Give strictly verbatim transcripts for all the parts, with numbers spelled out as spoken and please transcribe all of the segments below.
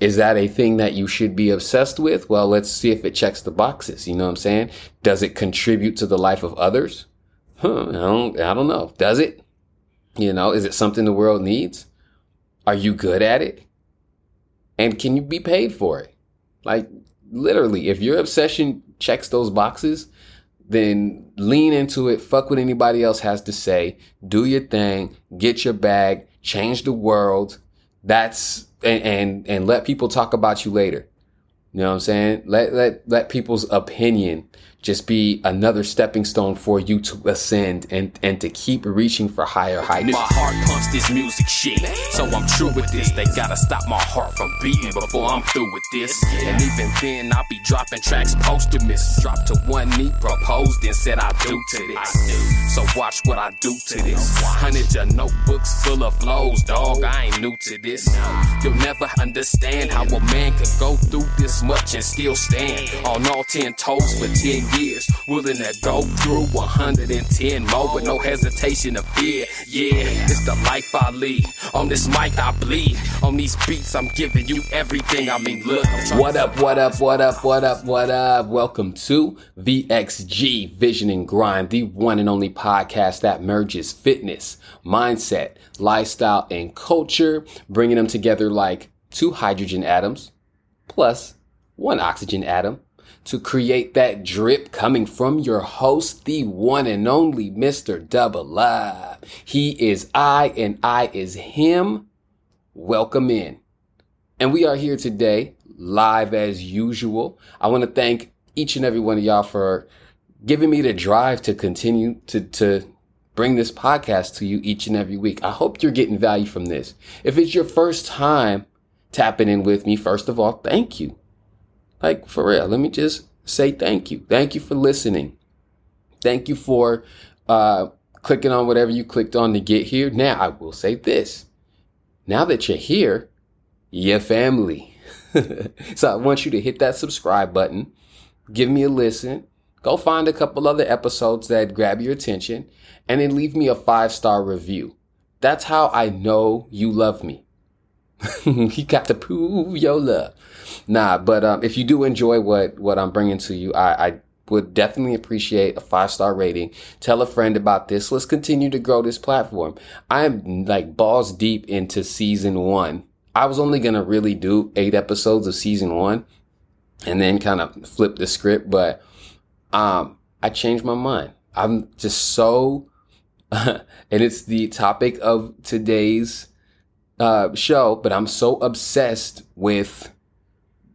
Is that a thing that you should be obsessed with? Well, let's see if it checks the boxes. You know what I'm saying? Does it contribute to the life of others? Huh, I don't, I don't know. Does it? You know, is it something the world needs? Are you good at it? And can you be paid for it? Like, literally, if your obsession checks those boxes, then lean into it. Fuck what anybody else has to say. Do your thing. Get your bag. Change the world. That's and and, and let people talk about you later. You know what I'm saying? Let, let, let people's opinion just be another stepping stone for you to ascend and, and to keep reaching for higher heights. My heart pumps this music shit, so I'm true with this. They gotta stop my heart from beating before I'm through with this. And even then, I'll be dropping tracks posthumous. Dropped to one knee, proposed, and said I do to this. So watch what I do to this. Hundreds of notebooks full of flows, dog. I ain't new to this. You'll never understand how a man could go through this much and still stand on all ten toes for ten years, willing to go through one hundred ten more with no hesitation or fear. Yeah, it's the life I lead. On this mic I bleed. On these beats I'm giving you everything. I mean, look, what up, what up, what up, what up, what up? Welcome to V X G Vision and Grind, the one and only podcast that merges fitness, mindset, lifestyle, and culture, bringing them together like two hydrogen atoms plus one oxygen atom to create that drip coming from your host, the one and only Mister Dubblup. He is I and I is him. Welcome in. And we are here today, live as usual. I want to thank each and every one of y'all for giving me the drive to continue to, to bring this podcast to you each and every week. I hope you're getting value from this. If it's your first time tapping in with me, first of all, thank you. Like, for real, let me just say thank you. Thank you for listening. Thank you for uh, clicking on whatever you clicked on to get here. Now, I will say this. Now that you're here, you're family. So I want you to hit that subscribe button. Give me a listen. Go find a couple other episodes that grab your attention. And then leave me a five-star review. That's how I know you love me. You got to prove your love. Nah, but um, if you do enjoy what, what I'm bringing to you, I, I would definitely appreciate a five-star rating. Tell a friend about this. Let's continue to grow this platform. I am like balls deep into season one. I was only going to really do eight episodes of season one and then kind of flip the script, but um, I changed my mind. I'm just so... and it's the topic of today's Uh, show, but I'm so obsessed with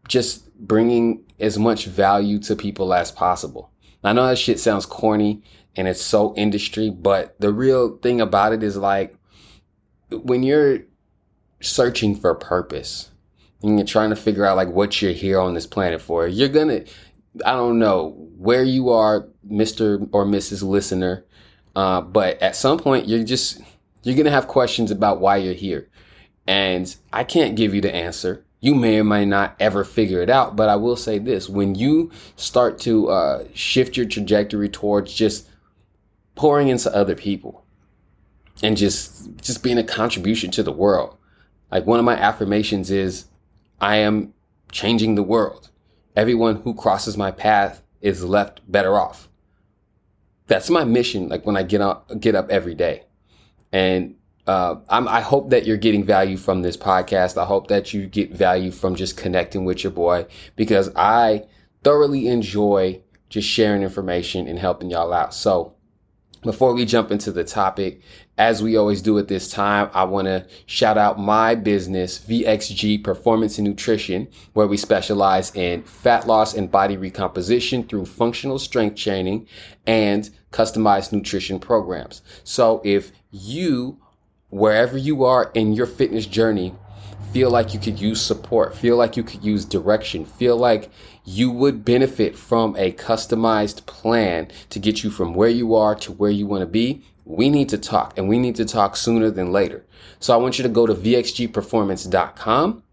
just bringing as much value to people as possible. I know that shit sounds corny and it's so industry, but the real thing about it is like when you're searching for purpose and you're trying to figure out like what you're here on this planet for, you're gonna, I don't know where you are, Mister or Missus Listener, uh, but at some point you're just, you're gonna have questions about why you're here. And I can't give you the answer. You may or may not ever figure it out. But I will say this. When you start to uh, shift your trajectory towards just pouring into other people and just just being a contribution to the world. Like one of my affirmations is, I am changing the world. Everyone who crosses my path is left better off. That's my mission. Like when I get up, get up every day. And Uh, I'm, I hope that you're getting value from this podcast. I hope that you get value from just connecting with your boy, because I thoroughly enjoy just sharing information and helping y'all out. So before we jump into the topic, as we always do at this time, I want to shout out my business, V X G Performance and Nutrition, where we specialize in fat loss and body recomposition through functional strength training and customized nutrition programs. So if you wherever you are in your fitness journey, feel like you could use support, feel like you could use direction, feel like you would benefit from a customized plan to get you from where you are to where you want to be, we need to talk, and we need to talk sooner than later. So I want you to go to V X G performance dot com,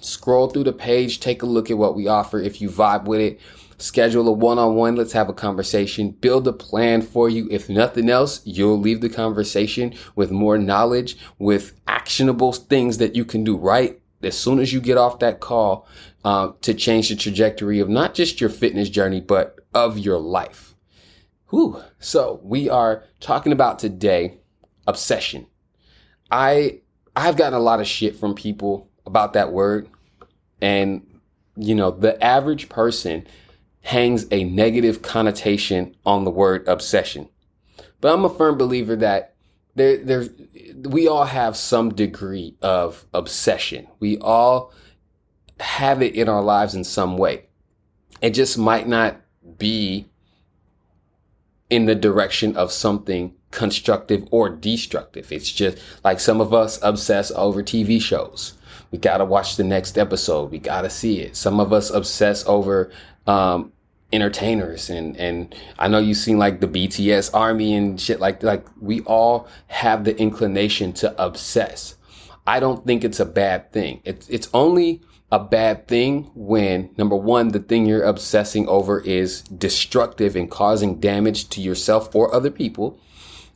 scroll through the page, take a look at what we offer. If you vibe with it, schedule a one-on-one. Let's have a conversation. Build a plan for you. If nothing else, you'll leave the conversation with more knowledge, with actionable things that you can do right as soon as you get off that call, uh, to change the trajectory of not just your fitness journey, but of your life. Whew. So we are talking about today, obsession. I, I've gotten a lot of shit from people about that word. And, you know, the average person hangs a negative connotation on the word obsession. But I'm a firm believer that there, there's, we all have some degree of obsession. We all have it in our lives in some way. It just might not be in the direction of something constructive or destructive. It's just like some of us obsess over T V shows. We got to watch the next episode. We got to see it. Some of us obsess over um, entertainers. And, and I know you've seen like the B T S army and shit like that. Like, we all have the inclination to obsess. I don't think it's a bad thing. It's, it's only a bad thing when, number one, the thing you're obsessing over is destructive and causing damage to yourself or other people.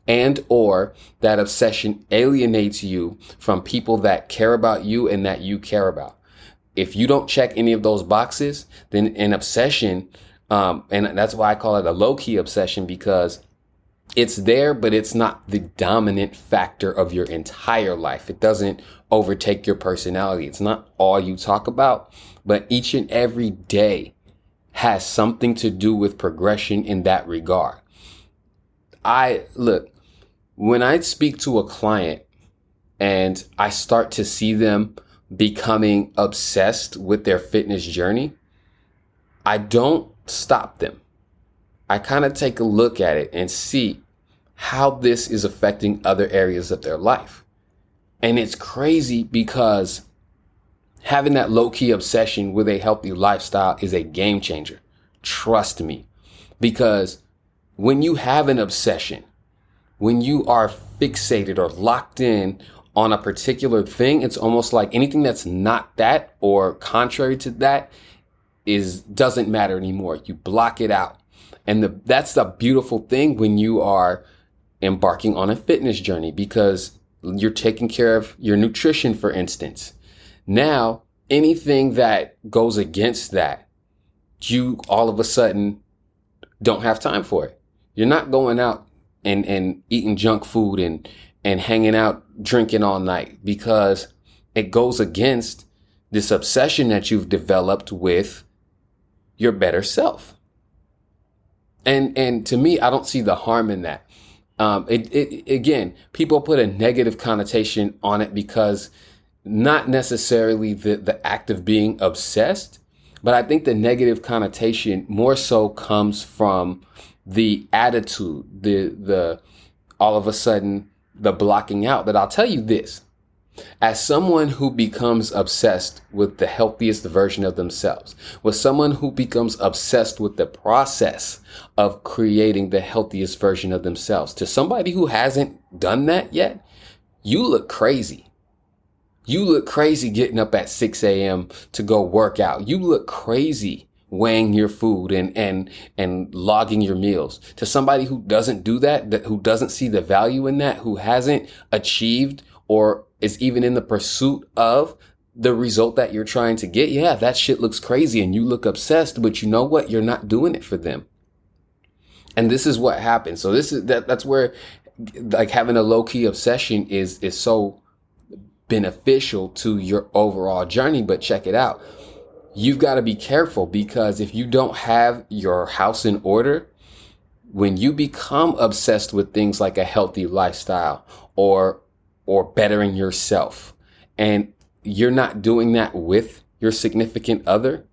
And or that obsession alienates you from people that care about you and that you care about. If you don't check any of those boxes, then an obsession, um, and that's why I call it a low-key obsession, because it's there, but it's not the dominant factor of your entire life. It doesn't overtake your personality. It's not all you talk about, but each and every day has something to do with progression in that regard. I look, when I speak to a client and I start to see them becoming obsessed with their fitness journey, I don't stop them. I kind of take a look at it and see how this is affecting other areas of their life. And it's crazy because having that low-key obsession with a healthy lifestyle is a game changer. Trust me, because when you have an obsession, when you are fixated or locked in on a particular thing, it's almost like anything that's not that or contrary to that is doesn't matter anymore. You block it out. And the, that's the beautiful thing when you are embarking on a fitness journey, because you're taking care of your nutrition, for instance. Now, anything that goes against that, you all of a sudden don't have time for it. You're not going out and, and eating junk food and, and hanging out drinking all night, because it goes against this obsession that you've developed with your better self. And, and to me, I don't see the harm in that. Um, it, it, again, people put a negative connotation on it because not necessarily the, the act of being obsessed, but I think the negative connotation more so comes from the attitude, the the all of a sudden the blocking out. But I'll tell you this, as someone who becomes obsessed with the healthiest version of themselves, with someone who becomes obsessed with the process of creating the healthiest version of themselves, to somebody who hasn't done that yet, you look crazy. You look crazy getting up at six a.m. to go work out. You look crazy weighing your food and, and, and logging your meals. To somebody who doesn't do that, that, who doesn't see the value in that, who hasn't achieved or is even in the pursuit of the result that you're trying to get. Yeah, that shit looks crazy and you look obsessed, but you know what? You're not doing it for them. And this is what happens. So this is that, that's where like having a low key obsession is, is so beneficial to your overall journey. But check it out. You've got to be careful, because if you don't have your house in order, when you become obsessed with things like a healthy lifestyle or or bettering yourself, and you're not doing that with your significant other,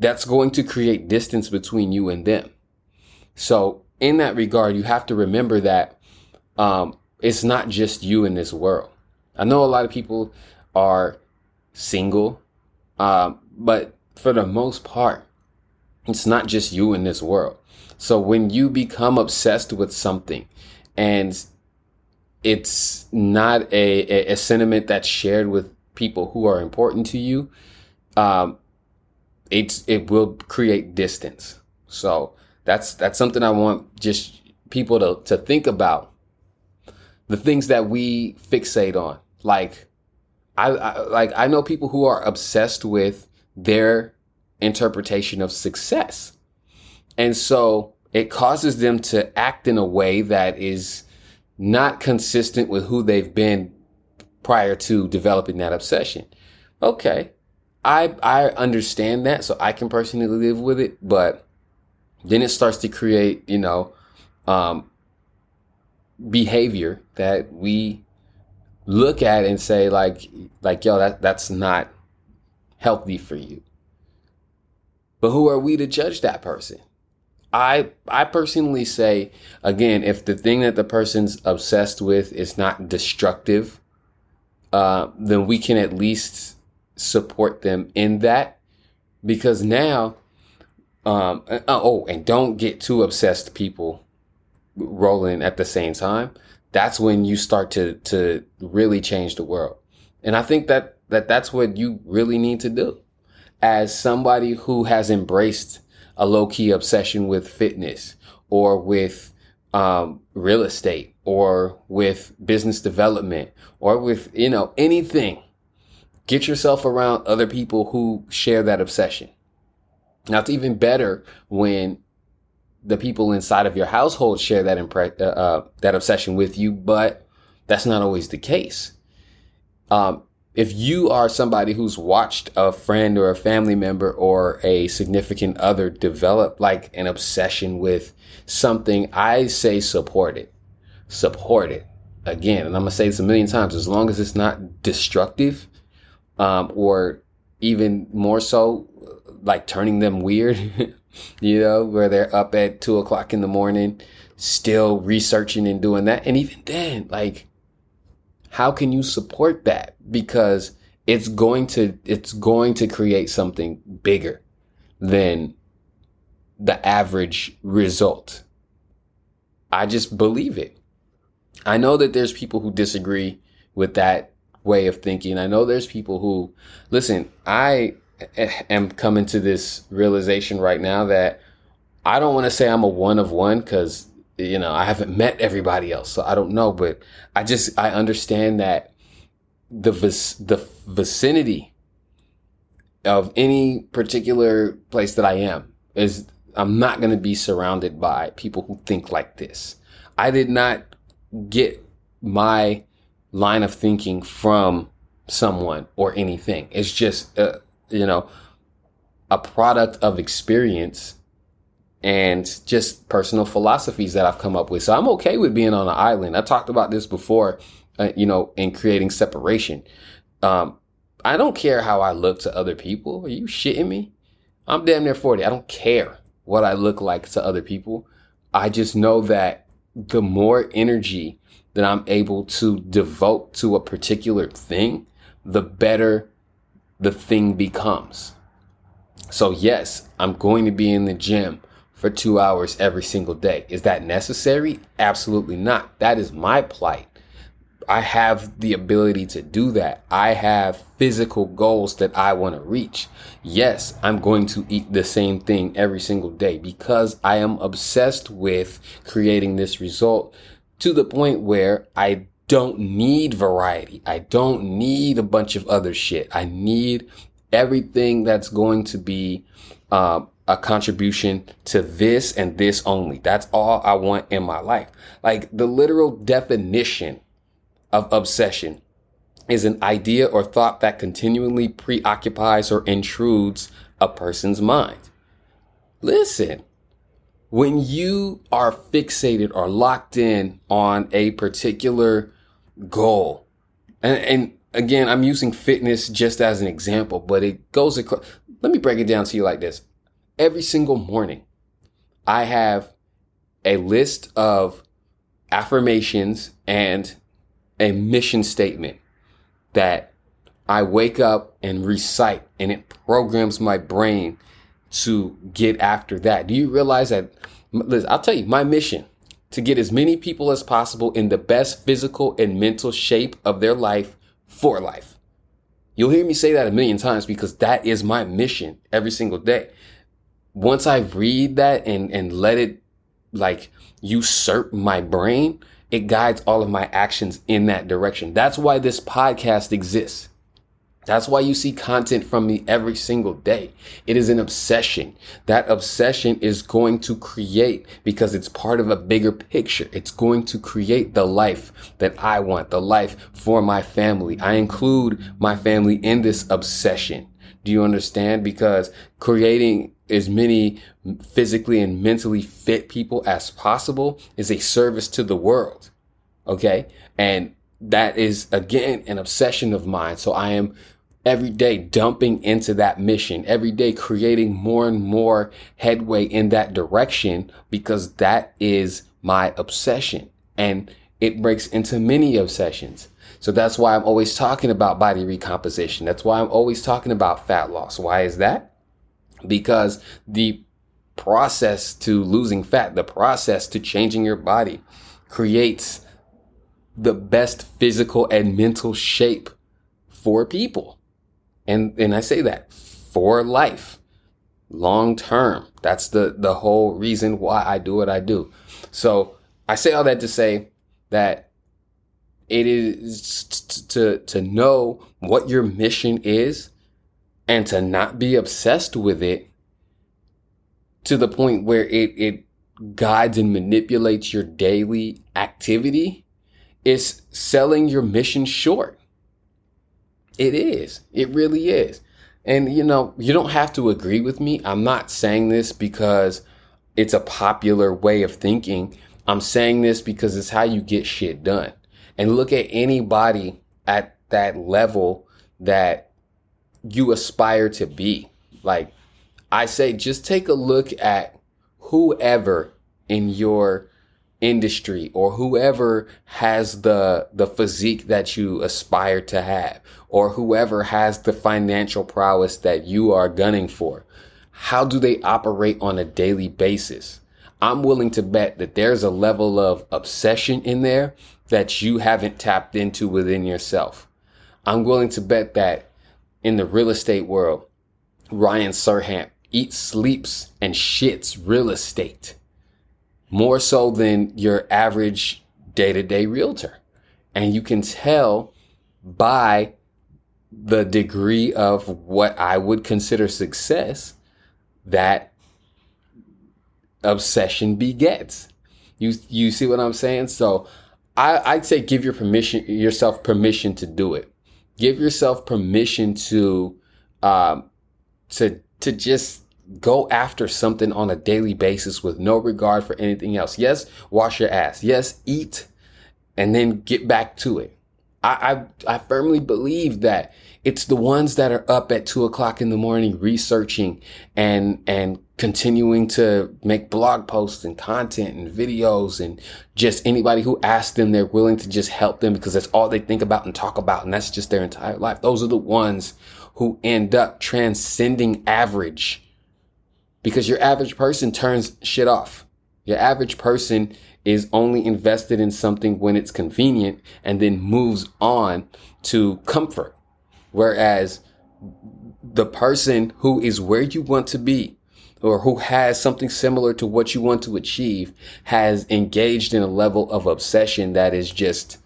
that's going to create distance between you and them. So in that regard, you have to remember that um, it's not just you in this world. I know a lot of people are single, um, but for the most part, it's not just you in this world. So when you become obsessed with something and it's not a, a, a sentiment that's shared with people who are important to you, um, it's, it will create distance. So that's that's something I want just people to, to think about. The things that we fixate on, like I, I like I know people who are obsessed with their interpretation of success. And so it causes them to act in a way that is not consistent with who they've been prior to developing that obsession. Okay, I I understand that, so I can personally live with it, but then it starts to create, you know, um, behavior that we look at and say like, like, yo, that that's not healthy for you. But who are we to judge that person? I I personally say, again, if the thing that the person's obsessed with is not destructive, uh, then we can at least support them in that. Because now, um, oh, and don't get too obsessed people rolling at the same time. That's when you start to to really change the world. And I think that, that that's what you really need to do. As somebody who has embraced a low-key obsession with fitness or with um, real estate or with business development or with, you know, anything, get yourself around other people who share that obsession. Now, it's even better when the people inside of your household share that impre- uh, uh, that obsession with you, but that's not always the case. Um, If you are somebody who's watched a friend or a family member or a significant other develop like an obsession with something, I say support it. Support it. Again, and I'm going to say this a million times, as long as it's not destructive, um, or even more so, like turning them weird, you know, where they're up at two o'clock in the morning, still researching and doing that. And even then, like, how can you support that? Because it's going to it's going to create something bigger than the average result. I just believe it. I know that there's people who disagree with that way of thinking. I know there's people who, listen, I am coming to this realization right now that I don't want to say I'm a one of one, because you know, I haven't met everybody else, so I don't know, but I just, I understand that the vic- the vicinity of any particular place that I am is, I'm not going to be surrounded by people who think like this. I did not get my line of thinking from someone or anything. It's just, uh, you know, a product of experience and just personal philosophies that I've come up with. So I'm okay with being on an island. I talked about this before, uh, you know, in creating separation. Um, I don't care how I look to other people. Are you shitting me? I'm damn near forty. I don't care what I look like to other people. I just know that the more energy that I'm able to devote to a particular thing, the better the thing becomes. So yes, I'm going to be in the gym for two hours every single day. Is that necessary? Absolutely not. That is my plight. I have the ability to do that. I have physical goals that I want to reach. Yes, I'm going to eat the same thing every single day because I am obsessed with creating this result to the point where I don't need variety. I don't need a bunch of other shit. I need everything that's going to be um, a contribution to this and this only. That's all I want in my life. Like, the literal definition of obsession is an idea or thought that continually preoccupies or intrudes a person's mind. Listen, when you are fixated or locked in on a particular goal, and, and again, I'm using fitness just as an example, but it goes across. Let me break it down to you like this. Every single morning, I have a list of affirmations and a mission statement that I wake up and recite, and it programs my brain to get after that. Do you realize that? Liz, I'll tell you, my mission: to get as many people as possible in the best physical and mental shape of their life for life. You'll hear me say that a million times because that is my mission every single day. Once I read that and, and let it like usurp my brain, it guides all of my actions in that direction. That's why this podcast exists. That's why you see content from me every single day. It is an obsession. That obsession is going to create, because it's part of a bigger picture. It's going to create the life that I want, the life for my family. I include my family in this obsession. Do you understand? Because creating as many physically and mentally fit people as possible is a service to the world. Okay? And that is, again, an obsession of mine. So I am every day dumping into that mission, every day creating more and more headway in that direction, because that is my obsession. And it breaks into many obsessions. So that's why I'm always talking about body recomposition. That's why I'm always talking about fat loss. Why is that? Because the process to losing fat, the process to changing your body, creates the best physical and mental shape for people. And and I say that for life, long term. That's the, the whole reason why I do what I do. So I say all that to say that it is t- to, to know what your mission is and to not be obsessed with it to the point where it, it guides and manipulates your daily activity. It's selling your mission short. It is. It really is. And, you know, you don't have to agree with me. I'm not saying this because it's a popular way of thinking. I'm saying this because it's how you get shit done. And look at anybody at that level that you aspire to be. Like, I say, just take a look at whoever in your industry or whoever has the the physique that you aspire to have, or whoever has the financial prowess that you are gunning for. How do they operate on a daily basis? I'm willing to bet that there's a level of obsession in there that you haven't tapped into within yourself. I'm willing to bet that in the real estate world, Ryan Serhant eats, sleeps, and shits real estate. More so than your average day-to-day realtor. And you can tell by the degree of what I would consider success that obsession begets. You you see what I'm saying? So I, I'd say give your permission, yourself permission to do it. Give yourself permission to um, to to just go after something on a daily basis with no regard for anything else. Yes, wash your ass. Yes, eat, and then get back to it. I I, I firmly believe that it's the ones that are up at two o'clock in the morning researching and and continuing to make blog posts and content and videos, and just anybody who asks them, they're willing to just help them because that's all they think about and talk about, and that's just their entire life. Those are the ones who end up transcending average. Because your average person turns shit off. Your average person is only invested in something when it's convenient and then moves on to comfort. Whereas the person who is where you want to be, or who has something similar to what you want to achieve, has engaged in a level of obsession that is just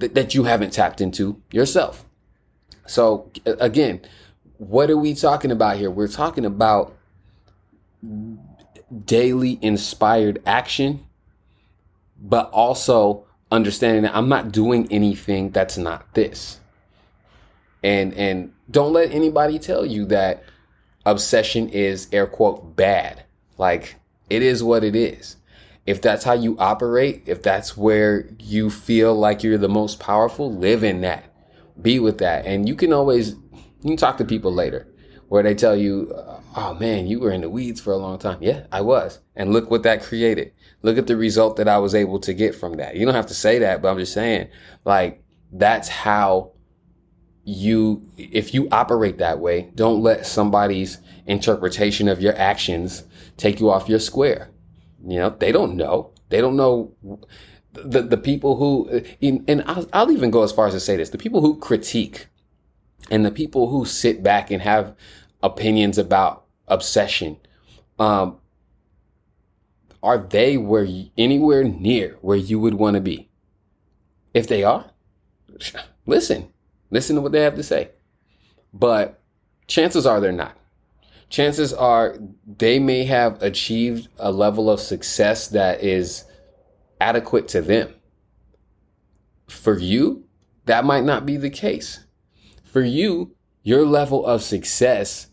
th- that you haven't tapped into yourself. So again, what are we talking about here? We're talking about daily inspired action, but also understanding that I'm not doing anything that's not this. And and don't let anybody tell you that obsession is, air quote, bad. Like, it is what it is. If that's how you operate, if that's where you feel like you're the most powerful, live in that. Be with that. And you can always... you can talk to people later where they tell you, oh man, you were in the weeds for a long time. Yeah, I was. And look what that created. Look at the result that I was able to get from that. You don't have to say that, but I'm just saying, like, that's how you, if you operate that way, don't let somebody's interpretation of your actions take you off your square. You know, they don't know. They don't know. The, the people who, and I'll, I'll even go as far as to say this, the people who critique and the people who sit back and have opinions about obsession, um, are they where you, anywhere near where you would want to be? If they are, listen, Listen to what they have to say. But chances are they're not. Chances are they may have achieved a level of success that is adequate to them. For you, that might not be the case. For you, your level of success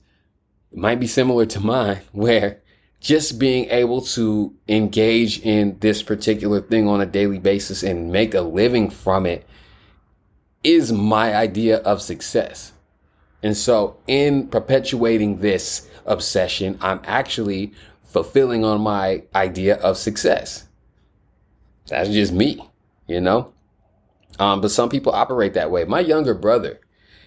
might be similar to mine, where just being able to engage in this particular thing on a daily basis and make a living from it is my idea of success. And so in perpetuating this obsession, I'm actually fulfilling on my idea of success. That's just me, you know? Um, but some people operate that way. My younger brother,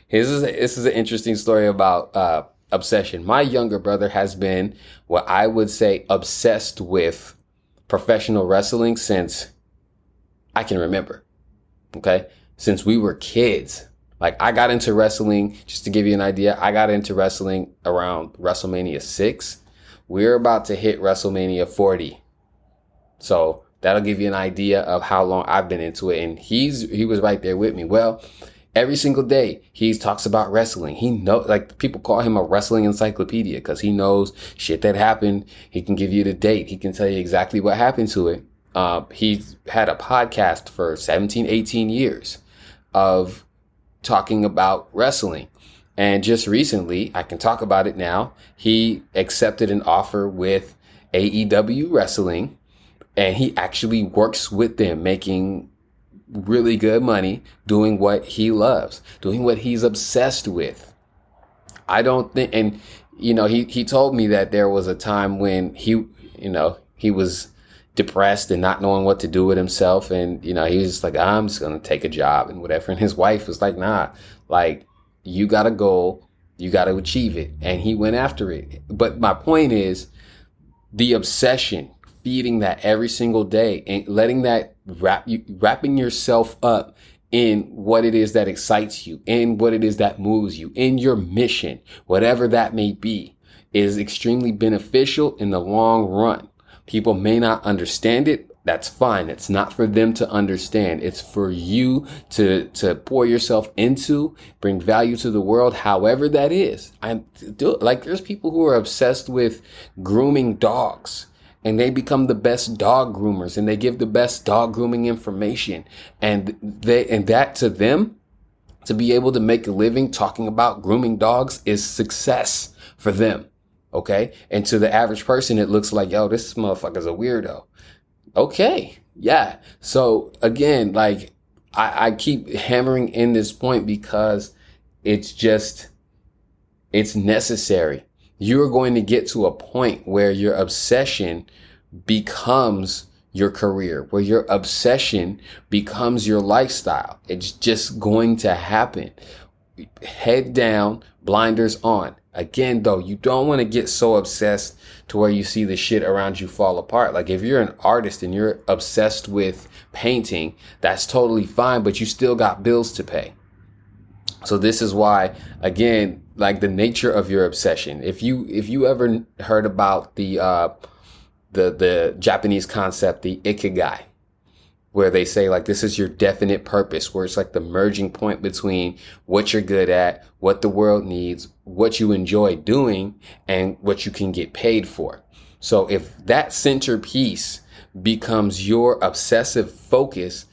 his is a, this is an interesting story about uh, obsession. My younger brother has been what I would say obsessed with professional wrestling since I can remember, okay? Since we were kids. Like, I got into wrestling, just to give you an idea, I got into wrestling around WrestleMania six. We're about to hit WrestleMania forty. So that'll give you an idea of how long I've been into it. And he's he was right there with me. Well, every single day he talks about wrestling. He know, like, people call him a wrestling encyclopedia because he knows shit that happened. He can give you the date. He can tell you exactly what happened to it. Uh, he's had a podcast for seventeen, eighteen years of talking about wrestling. And just recently, I can talk about it now, he accepted an offer with A E W Wrestling, and he actually works with them, making really good money, doing what he loves, doing what he's obsessed with. I don't think, and you know, he, he told me that there was a time when he, you know, he was depressed and not knowing what to do with himself. And, you know, he was just like, I'm just going to take a job and whatever. And his wife was like, nah, like, you got a goal, you got to achieve it. And he went after it. But my point is the obsession, feeding that every single day and letting that wrap you, wrapping yourself up in what it is that excites you, in what it is that moves you, in your mission, whatever that may be, is extremely beneficial in the long run. People may not understand it. That's fine. It's not for them to understand. It's for you to, to pour yourself into, bring value to the world, however that is. I'm do it. Like, there's people who are obsessed with grooming dogs, and they become the best dog groomers, and they give the best dog grooming information. And they, and that to them, to be able to make a living talking about grooming dogs is success for them. Okay. And to the average person, it looks like, yo, this motherfucker's a weirdo. Okay. Yeah. So again, like I, I keep hammering in this point because it's just, it's necessary. You're going to get to a point where your obsession becomes your career, where your obsession becomes your lifestyle. It's just going to happen. Head down, blinders on. Again, though, you don't want to get so obsessed to where you see the shit around you fall apart. Like, if you're an artist and you're obsessed with painting, that's totally fine, but you still got bills to pay. So this is why, again, like, the nature of your obsession. If you if you ever heard about the uh, the the Japanese concept, the ikigai, where they say, like, this is your definite purpose, where it's like the merging point between what you're good at, what the world needs, what you enjoy doing, and what you can get paid for. So if that centerpiece becomes your obsessive focus,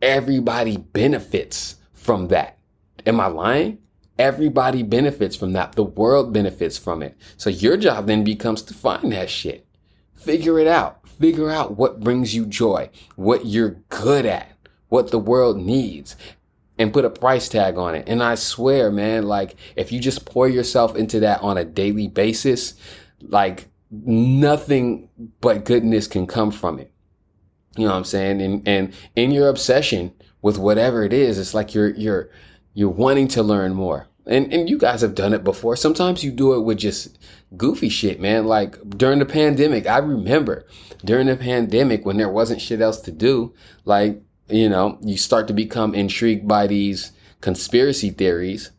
everybody benefits from that. Am I lying? Everybody benefits from that. The world benefits from it. So your job then becomes to find that shit. Figure it out. Figure out what brings you joy, what you're good at, what the world needs, and put a price tag on it. And I swear, man, like, if you just pour yourself into that on a daily basis, like, nothing but goodness can come from it. You know what I'm saying? And, and in your obsession with whatever it is, it's like you're, you're, you're wanting to learn more. And and you guys have done it before. Sometimes you do it with just goofy shit, man. Like, during the pandemic, I remember during the pandemic when there wasn't shit else to do, like, you know, you start to become intrigued by these conspiracy theories.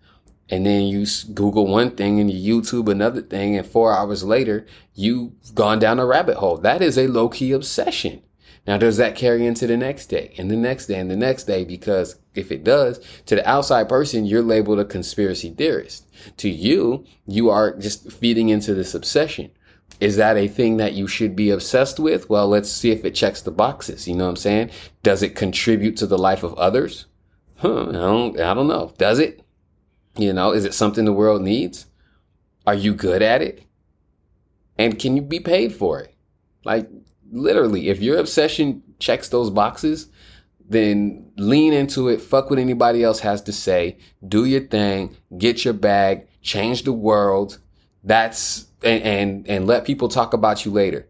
And then you Google one thing and you YouTube another thing. And four hours later, you've gone down a rabbit hole. That is a low-key obsession. Now, does that carry into the next day and the next day and the next day? Because if it does, to the outside person, you're labeled a conspiracy theorist. To you, you are just feeding into this obsession. Is that a thing that you should be obsessed with? Well, let's see if it checks the boxes. You know what I'm saying? Does it contribute to the life of others? Huh, I don't, I don't know. Does it? You know, is it something the world needs? Are you good at it? And can you be paid for it? Like, literally, if your obsession checks those boxes, then lean into it. Fuck what anybody else has to say. Do your thing. Get your bag. Change the world. That's and and, and let people talk about you later.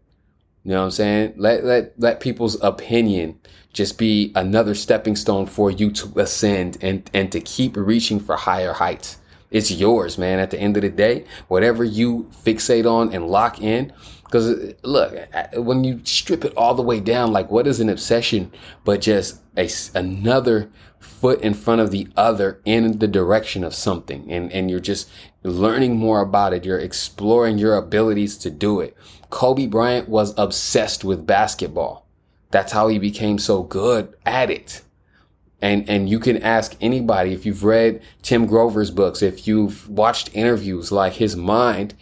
You know what I'm saying? Let, let, let people's opinion just be another stepping stone for you to ascend and, and to keep reaching for higher heights. It's yours, man. At the end of the day, whatever you fixate on and lock in, because look, when you strip it all the way down, like what is an obsession but just a, another foot in front of the other in the direction of something. And, and you're just learning more about it. You're exploring your abilities to do it. Kobe Bryant was obsessed with basketball. That's how he became so good at it. And and you can ask anybody, if you've read Tim Grover's books, if you've watched interviews, like his mind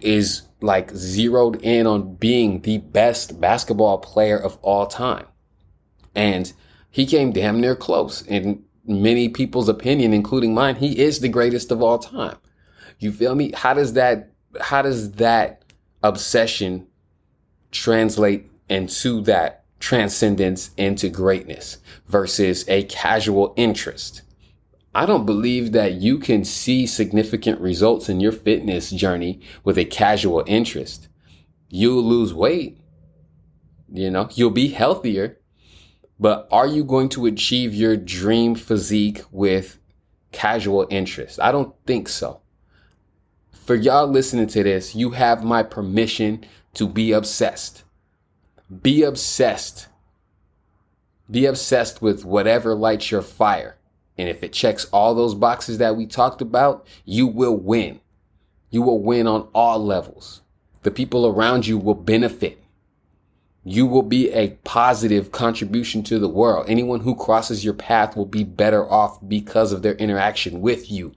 is like zeroed in on being the best basketball player of all time. And he came damn near close. In many people's opinion, including mine, he is the greatest of all time. You feel me? How does that, how does that obsession translate into that transcendence into greatness versus a casual interest? I don't believe that you can see significant results in your fitness journey with a casual interest. You'll lose weight, you know, you'll be healthier, but are you going to achieve your dream physique with casual interest? I don't think so. For y'all listening to this, you have my permission to be obsessed. Be obsessed. Be obsessed with whatever lights your fire. And if it checks all those boxes that we talked about, you will win. You will win on all levels. The people around you will benefit. You will be a positive contribution to the world. Anyone who crosses your path will be better off because of their interaction with you.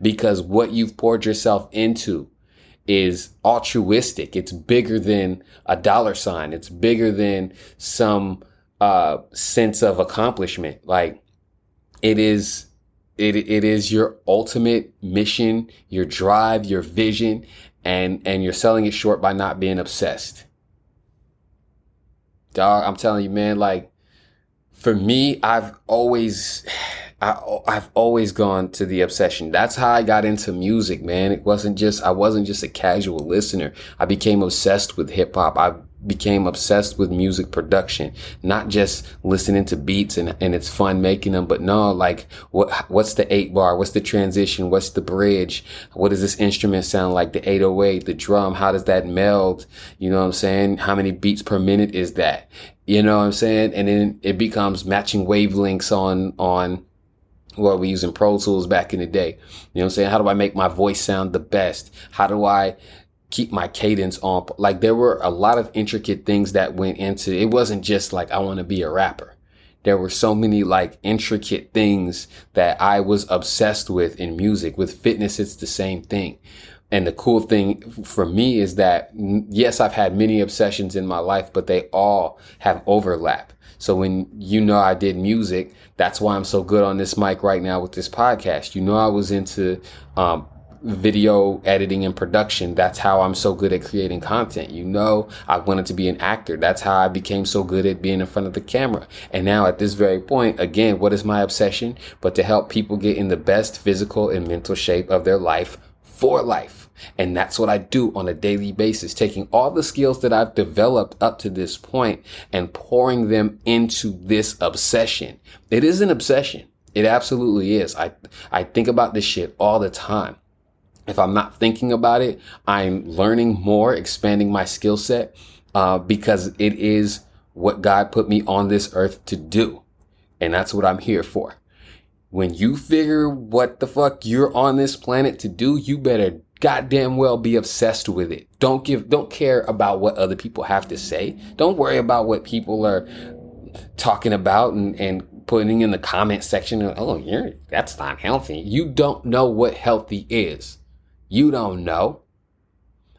Because what you've poured yourself into is altruistic. It's bigger than a dollar sign. It's bigger than some uh, sense of accomplishment. Like it is, it it is your ultimate mission, your drive, your vision, and and you're selling it short by not being obsessed. Dog, I'm telling you, man. Like for me, I've always. I, I've always gone to the obsession. That's how I got into music, man. It wasn't just, I wasn't just a casual listener. I became obsessed with hip hop. I became obsessed with music production, not just listening to beats and, and it's fun making them, but no, like what, what's the eight bar? What's the transition? What's the bridge? What does this instrument sound like? The eight oh eight, the drum, how does that meld? You know what I'm saying? How many beats per minute is that? You know what I'm saying? And then it becomes matching wavelengths on, on, well, we using Pro Tools back in the day. You know what I'm saying? How do I make my voice sound the best? How do I keep my cadence on? Like there were a lot of intricate things that went into it. It wasn't just like, I want to be a rapper. There were so many like intricate things that I was obsessed with in music. With fitness, it's the same thing. And the cool thing for me is that, yes, I've had many obsessions in my life, but they all have overlap. So when, you know, I did music, that's why I'm so good on this mic right now with this podcast. You know, I was into um, video editing and production. That's how I'm so good at creating content. You know, I wanted to be an actor. That's how I became so good at being in front of the camera. And now at this very point, again, what is my obsession? But to help people get in the best physical and mental shape of their life for life. And that's what I do on a daily basis, taking all the skills that I've developed up to this point and pouring them into this obsession. It is an obsession. It absolutely is. I, I think about this shit all the time. If I'm not thinking about it, I'm learning more, expanding my skill set, uh, because it is what God put me on this earth to do. And that's what I'm here for. When you figure what the fuck you're on this planet to do, you better goddamn well be obsessed with it. Don't give, don't care about what other people have to say. Don't worry about what people are talking about and, and putting in the comment section. Oh, you're, that's not healthy. You don't know what healthy is. You don't know.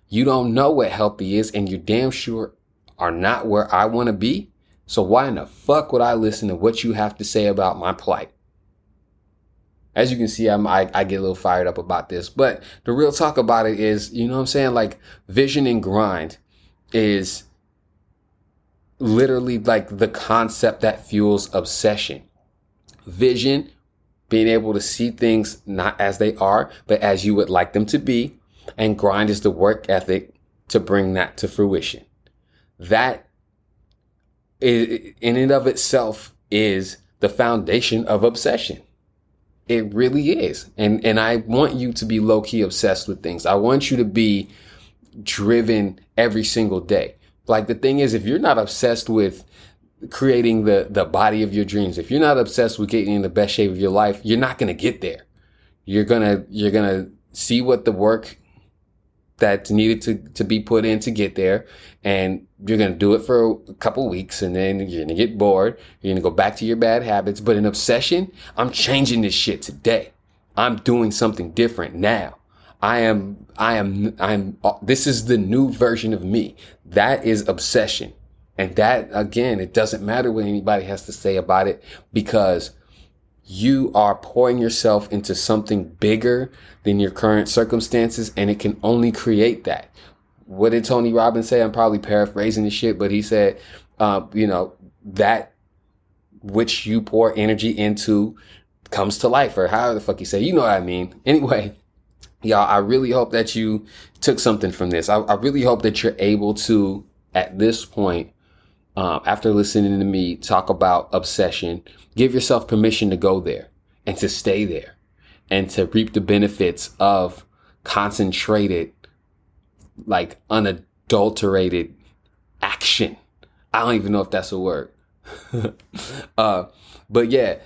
You don't know what healthy is, and you damn sure are not where I want to be. So why in the fuck would I listen to what you have to say about my plight? As you can see, I'm, I, I get a little fired up about this. But the real talk about it is, you know what I'm saying? Like, Vision and Grind is literally like the concept that fuels obsession. Vision, being able to see things not as they are, but as you would like them to be. And grind is the work ethic to bring that to fruition. That is, in and of itself, is the foundation of obsession. It really is. And and I want you to be low-key obsessed with things. I want you to be driven every single day. Like, the thing is, if you're not obsessed with creating the, the body of your dreams, if you're not obsessed with getting in the best shape of your life, you're not going to get there. You're going to you're gonna see what the work that's needed to, to be put in to get there. And you're going to do it for a couple weeks, and then you're going to get bored. You're going to go back to your bad habits. But in obsession, I'm changing this shit today. I'm doing something different now. I am, I am, I'm, this is the new version of me. That is obsession. And that, again, it doesn't matter what anybody has to say about it, because you are pouring yourself into something bigger than your current circumstances, and it can only create that. What did Tony Robbins say? I'm probably paraphrasing this shit, but he said, uh, you know, that which you pour energy into comes to life, or however the fuck you say. You know what I mean? Anyway, y'all, I really hope that you took something from this. I, I really hope that you're able to, at this point, Um, after listening to me talk about obsession, give yourself permission to go there and to stay there and to reap the benefits of concentrated, like unadulterated action. I don't even know if that's a word. uh, but yeah,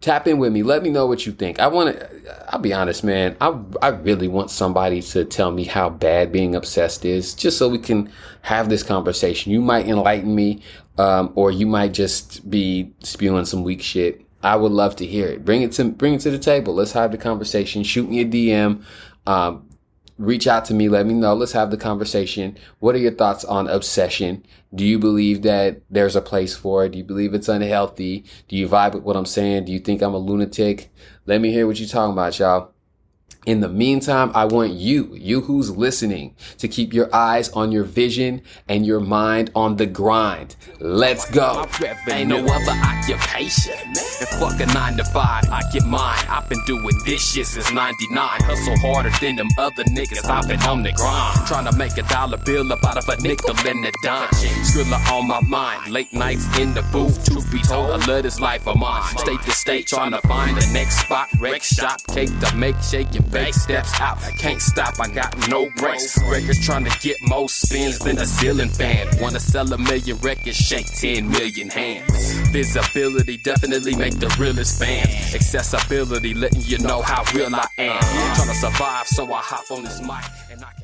tap in with me. Let me know what you think. I want to, I'll be honest, man. I, I really want somebody to tell me how bad being obsessed is, just so we can have this conversation. You might enlighten me, um, or you might just be spewing some weak shit. I would love to hear it. Bring it to, bring it to the table. Let's have the conversation. Shoot me a D M. Um, reach out to me. Let me know. Let's have the conversation. What are your thoughts on obsession? Do you believe that there's a place for it? Do you believe it's unhealthy? Do you vibe with what I'm saying? Do you think I'm a lunatic? Let me hear what you're talking about, y'all. In the meantime, I want you, you who's listening, to keep your eyes on your vision and your mind on the grind. Let's go. Ain't no other occupation. And fuck a nine to five, I get mine. I've been doing this shit since ninety-nine. Hustle harder than them other niggas. I've been on the grind. Trying to make a dollar bill up out of a nickel and a dime. Skrilla on my mind. Late nights in the booth. Truth be told, I love this life of mine. State to state, trying to find the next spot. Wreck shop, cake to make, shake and back steps out, I can't stop, I got no brakes. Records trying to get more spins than a ceiling fan. Wanna sell a million records, shake ten million hands. Visibility definitely make the realest fans. Accessibility letting you know how real I am. Trying to survive, so I hop on this mic and I can